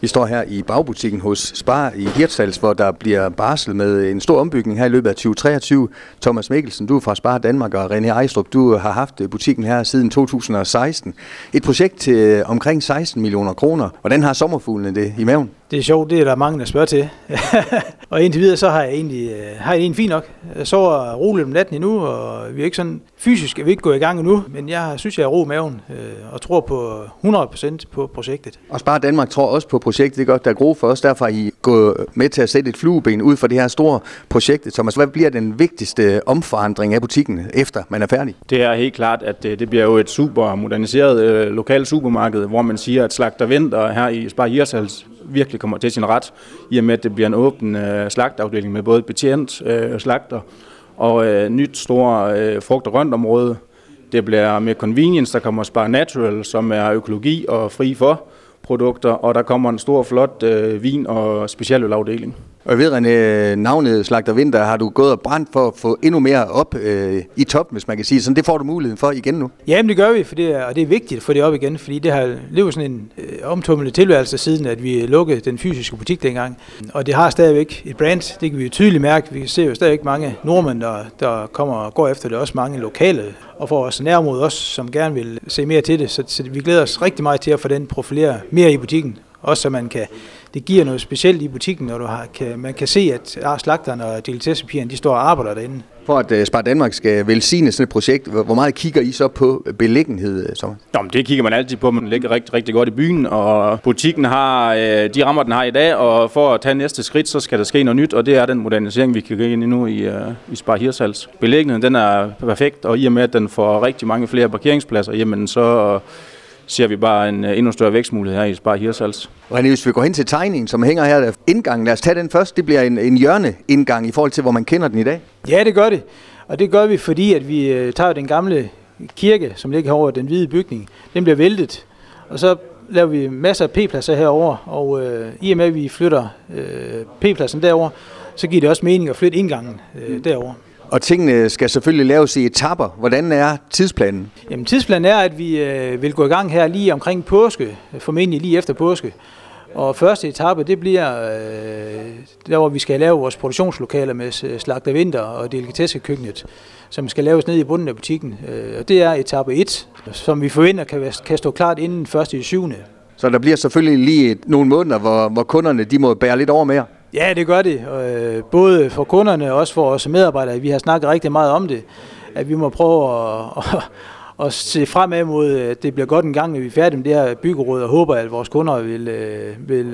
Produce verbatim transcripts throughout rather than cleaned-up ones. Vi står her i bagbutikken hos Spar i Hirtshals, hvor der bliver barsel med en stor ombygning her i løbet af tyve treogtyve. Thomas Mikkelsen, du er fra Spar Danmark, og René Ejstrup, du har haft butikken her siden to tusind og seksten. Et projekt til omkring seksten millioner kroner. Hvordan har sommerfuglene det i maven? Det er sjovt, det er der mange, der spørger til. Og indtil videre, så har jeg egentlig, har jeg egentlig fint nok. Jeg sover roligt om natten endnu, og vi er ikke sådan, fysisk er vi ikke gået i gang endnu, men jeg synes, jeg er ro i maven og tror på hundrede procent på projektet. Og Spar Danmark tror også på projektet, det er godt, der er gode for os. Derfor er I gået med til at sætte et flueben ud for det her store projekt. Thomas, hvad bliver den vigtigste omforandring af butikken, efter man er færdig? Det er helt klart, at det bliver jo et super moderniseret øh, lokalt supermarked, hvor man siger, at Slagter Winther her i Spar Hirtshals virkelig kommer til sin ret, i og med, at det bliver en åben øh, slagtafdeling med både betjent, øh, slagter og øh, nyt store øh, frugt- og grøntområde. Det bliver med convenience, der kommer Spar Natural, som er økologi og fri for produkter, og der kommer en stor, flot øh, vin- og specialølafdeling. Og jeg ved, René, navnet Slagter Winther har du gået og brændt for at få endnu mere op øh, i toppen, hvis man kan sige sådan. Det får du muligheden for igen nu. Jamen det gør vi, for det er, og det er vigtigt at få det op igen, fordi det har levet sådan en øh, omtumlende tilværelse siden, at vi lukkede den fysiske butik dengang. Og det har stadigvæk et brand, det kan vi jo tydeligt mærke. Vi ser jo stadigvæk mange nordmænd, der, der kommer og går efter det, også mange lokale, og for os nærmod også, som gerne vil se mere til det. Så, så vi glæder os rigtig meget til at få den profileret mere i butikken. Også så man kan, det giver noget specielt i butikken, når du har, kan, man kan se, at ah, slagterne og delikatessepigerne, de står og arbejder derinde. For at uh, Spar Danmark skal velsigne sådan et projekt, hvor meget kigger I så på beliggenhed, Thomas? Jamen, det kigger man altid på, man ligger rigtig, rigtig godt i byen, og butikken har øh, de rammer, den har i dag, og for at tage næste skridt, så skal der ske noget nyt, og det er den modernisering, vi kan gå ind i nu i, øh, i Spar Hirtshals. Beliggenheden, den er perfekt, og i og med, at den får rigtig mange flere parkeringspladser, jamen så... Øh, ser vi bare en endnu større vækstmulighed her i Spar Hirtshals. René, hvis vi går hen til tegningen, som hænger her, der indgangen, lad os tage den først. Det bliver en, en hjørneindgang i forhold til, hvor man kender den i dag. Ja, det gør det. Og det gør vi, fordi at vi tager den gamle kirke, som ligger herovre, den hvide bygning. Den bliver væltet, og så laver vi masser af p-pladser herover, og øh, i og med, at vi flytter øh, p-pladsen derover, så giver det også mening at flytte indgangen øh, derover. Og tingene skal selvfølgelig laves i etapper. Hvordan er tidsplanen? Jamen, tidsplanen er, at vi øh, vil gå i gang her lige omkring påske, formentlig lige efter påske. Og første etape, det bliver øh, der, hvor vi skal lave vores produktionslokaler med Slagter Winther og delikatessekøkkenet, som skal laves ned i bunden af butikken. Øh, og det er etape et, som vi forventer kan, kan stå klart inden første juli. Så der bliver selvfølgelig lige et, nogle måneder, hvor, hvor kunderne de må bære lidt over mere? Ja, det gør det. Både for kunderne og også for os medarbejdere. Vi har snakket rigtig meget om det, at vi må prøve at, at, at se fremad mod, at det bliver godt en gang, når vi er færdige med det her byggeråd, og håber, at vores kunder vil, vil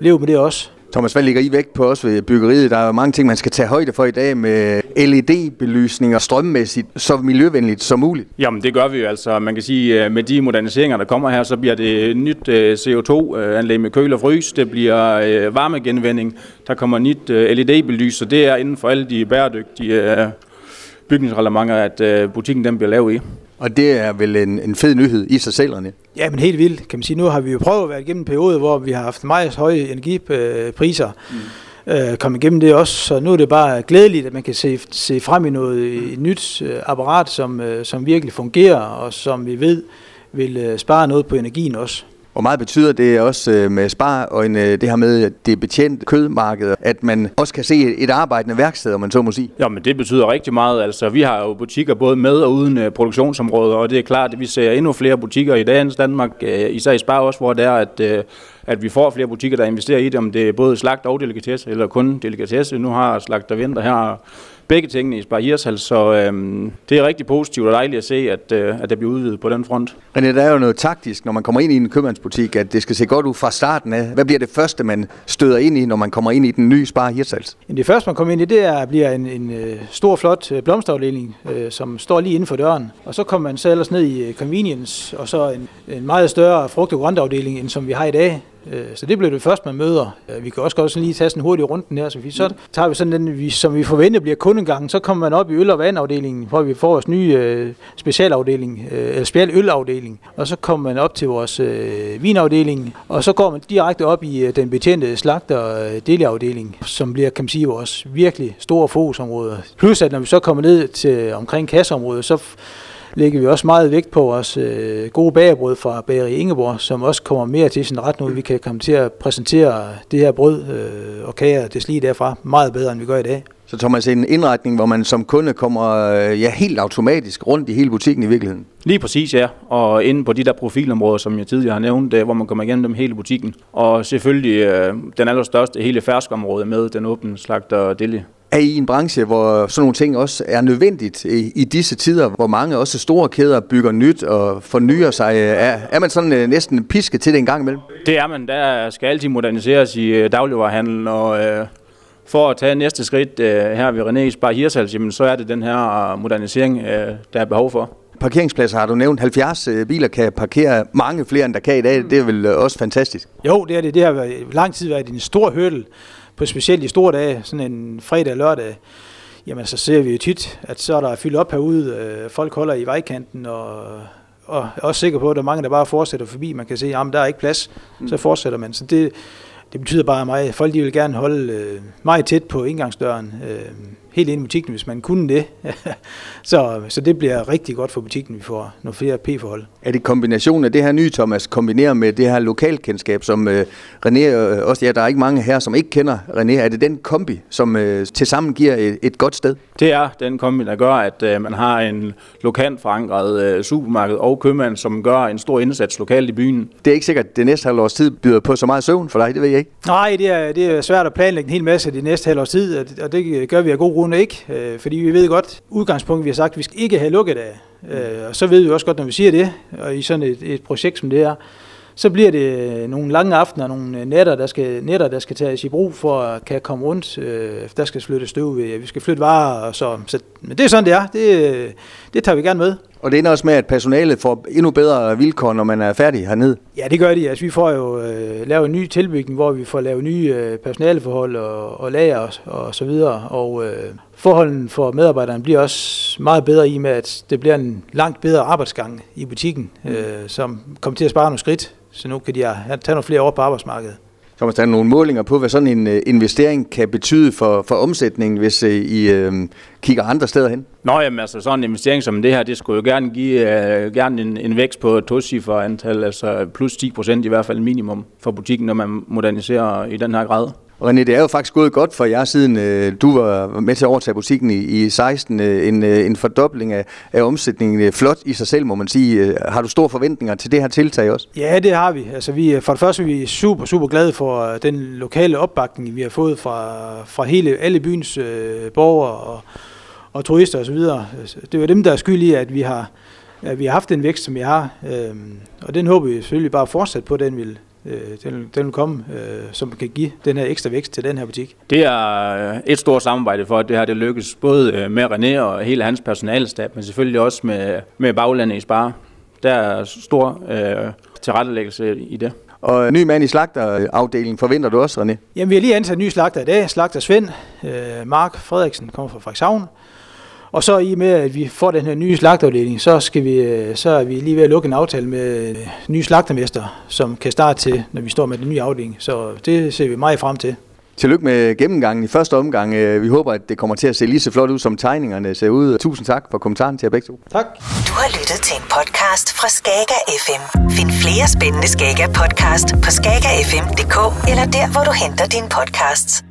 leve med det også. Thomas, hvad ligger I vægt på også ved byggeriet? Der er mange ting, man skal tage højde for i dag med L E D-belysning og strømmæssigt så miljøvenligt som muligt. Jamen det gør vi jo altså. Man kan sige, at med de moderniseringer, der kommer her, så bliver det nyt C O to-anlæg med køl og frys. Det bliver varmegenvinding. Der kommer nyt L E D-belys, så det er inden for alle de bæredygtige bygningsreglementer, at butikken den bliver lavet i. Og det er vel en, en fed nyhed i sig selv, René? Ja, men helt vildt, kan man sige. Nu har vi jo prøvet at være igennem en periode, hvor vi har haft meget høje energipriser. Mm. Øh, kom igennem det også, så nu er det bare glædeligt, at man kan se, se frem i noget mm. et nyt apparat, som, som virkelig fungerer, og som vi ved vil spare noget på energien også. Hvor meget betyder det også med Spar og en, det her med det betjente kødmarked, at man også kan se et arbejdende værksted, om man så må sige? Jamen det betyder rigtig meget. Altså, vi har jo butikker både med og uden produktionsområder, og det er klart, at vi ser endnu flere butikker i dagens Danmark, især i Spar også, hvor det er, at, at vi får flere butikker, der investerer i det, om det er både slagt og delikatesse, eller kun delikatesse. Nu har Slagter Winther her begge tingene i Spar Hirtshals, så øhm, det er rigtig positivt og dejligt at se, at, øh, at der bliver udvidet på den front. René, der er jo noget taktisk, når man kommer ind i en købmandsbutik, at det skal se godt ud fra starten af. Hvad bliver det første, man støder ind i, når man kommer ind i den nye Spar Hirtshals? Det første, man kommer ind i, det er, bliver en, en stor, flot blomsterafdeling, øh, som står lige inden for døren. Og så kommer man så ellers ned i convenience, og så en, en meget større frugt- og grøntafdeling, end som vi har i dag. Så det bliver det første, man møder. Vi kan også godt sådan lige tage sådan hurtigt rundt den her, så, vi, så tager vi sådan den, som vi forventer bliver kundegangen. Så kommer man op i øl- og vandafdelingen, hvor vi får vores nye øh, specialafdeling, øh, eller specialølafdeling. Og så kommer man op til vores øh, vinafdeling, og så går man direkte op i øh, den betjente slagterdeleafdeling, som bliver, kan man sige, vores virkelig store fokusområde. Plus at når vi så kommer ned til omkring kasseområdet, så lægger vi også meget vægt på vores øh, gode bagerbrød fra Bagerie Ingeborg, som også kommer mere til sin ret nu. Vi kan komme til at præsentere det her brød øh, og kager, det slige derfra, meget bedre end vi gør i dag. Så Thomas, en indretning, hvor man som kunde kommer ja, helt automatisk rundt i hele butikken i virkeligheden? Lige præcis, ja. Og inde på de der profilområder, som jeg tidligere har nævnt, hvor man kommer igennem dem hele butikken. Og selvfølgelig øh, den allerstørste hele ferskområdet med den åbne slagter deli. Er I en branche, hvor sådan nogle ting også er nødvendigt i, i disse tider, hvor mange også store kæder bygger nyt og fornyer sig? Er, er man sådan næsten pisket til det en gang imellem? Det er man. Der skal altid moderniseres i dagligvarehandel, og øh, for at tage næste skridt øh, her ved René i Spar Hirtshals, jamen, så er det den her modernisering, øh, der er behov for. Parkeringspladser har du nævnt. halvfjerds biler kan parkere mange flere, end der kan i dag. Det er vel også fantastisk? Jo, det er det. Det har været, lang tid været en stor hurdle. På specielt de store dage, sådan en fredag og lørdag, jamen så ser vi jo tit, at så er der fyldt op herude, øh, folk holder i vejkanten, og, og er også sikker på, at der er mange, der bare fortsætter forbi. Man kan se, at der er ikke plads, så fortsætter man. Så det, det betyder bare meget. Folk de vil gerne holde øh, meget tæt på indgangsdøren, øh, helt ind i butikken, hvis man kunne det. så, så det bliver rigtig godt for butikken, vi får nogle flere p-forhold. Er det kombinationen af det her nye, Thomas, kombineret med det her lokalkendskab, som øh, René, øh, også ja, der er ikke mange her, som ikke kender René. Er det den kombi, som øh, tilsammen giver et, et godt sted? Det er den kombi, der gør, at øh, man har en lokalt forankret øh, supermarked og købmand, som gør en stor indsats lokalt i byen. Det er ikke sikkert, at det næste halvårs tid byder på så meget søvn for dig, det ved jeg ikke. Nej, det er, det er svært at planlægge en hel masse de næste halvårs tid, og det gør vi af god grund ikke, øh, fordi vi ved godt, udgangspunktet vi har sagt, at vi skal ikke have lukket af. Øh, og så ved vi også godt, når vi siger det, og i sådan et, et projekt som det her, så bliver det nogle lange aftener, nogle nætter, der skal, nætter, der skal tages i brug for at kan komme rundt. Øh, der skal flytte støv, vi skal flytte varer, og så, så, men det er sådan, det er. Det, det tager vi gerne med. Og det ender også med, at personalet får endnu bedre vilkår, når man er færdig hernede? Ja, det gør de. Altså, vi får jo øh, lavet en ny tilbygning, hvor vi får lavet nye øh, personaleforhold og, og lager og, og så videre. Og øh, forholdene for medarbejderne bliver også meget bedre i med, at det bliver en langt bedre arbejdsgang i butikken, øh, som kommer til at spare nogle skridt. Så nu kan de have, tage nogle flere år på arbejdsmarkedet. Thomas, der er nogle målinger på, hvad sådan en øh, investering kan betyde for, for omsætningen, hvis øh, I øh, kigger andre steder hen? Nå, jamen, altså sådan en investering som det her, det skulle jo gerne give øh, gerne en, en vækst på et tocifret antal, altså plus ti procent i hvert fald minimum for butikken, når man moderniserer i den her grad. Og René, det er jo faktisk gået godt for jer, siden øh, du var med til at overtage butikken i, i seksten. Øh, en, øh, en fordobling af, af omsætningen. Flot i sig selv, må man sige. Øh, har du store forventninger til det her tiltag også? Ja, det har vi. Altså, vi for det første er vi super, super glade for den lokale opbakning, vi har fået fra, fra hele, alle byens øh, borgere og, og turister osv. Det er dem, der er skyld i, at vi har, at vi har haft den vækst, som vi har. Øh, og den håber vi selvfølgelig bare fortsat på, den vil Den, den vil komme, øh, som kan give den her ekstra vækst til den her butik. Det er et stort samarbejde for, at det her det lykkes, både med René og hele hans personalstab, men selvfølgelig også med, med baglandet i Spar. Der er stor øh, tilrettelæggelse i det. Og ny mand i slagterafdelingen forventer du også, René? Jamen, vi har lige ansat en ny slagter i dag. Slagter Svend, øh, Mark Frederiksen, kommer fra Frederikshavn. Og så i med, at vi får den her nye slagterafdeling, så, skal vi, så er vi lige ved at lukke en aftale med nye slagtermester, som kan starte til, når vi står med den nye afdeling. Så det ser vi meget frem til. Tillykke med gennemgangen i første omgang. Vi håber, at det kommer til at se lige så flot ud, som tegningerne ser ud. Tusind tak for kommentaren til jer begge to. Tak. Du har lyttet til en podcast fra Skager F M. Find flere spændende Skager podcast på skagerfm punktum dk eller der, hvor du henter dine podcasts.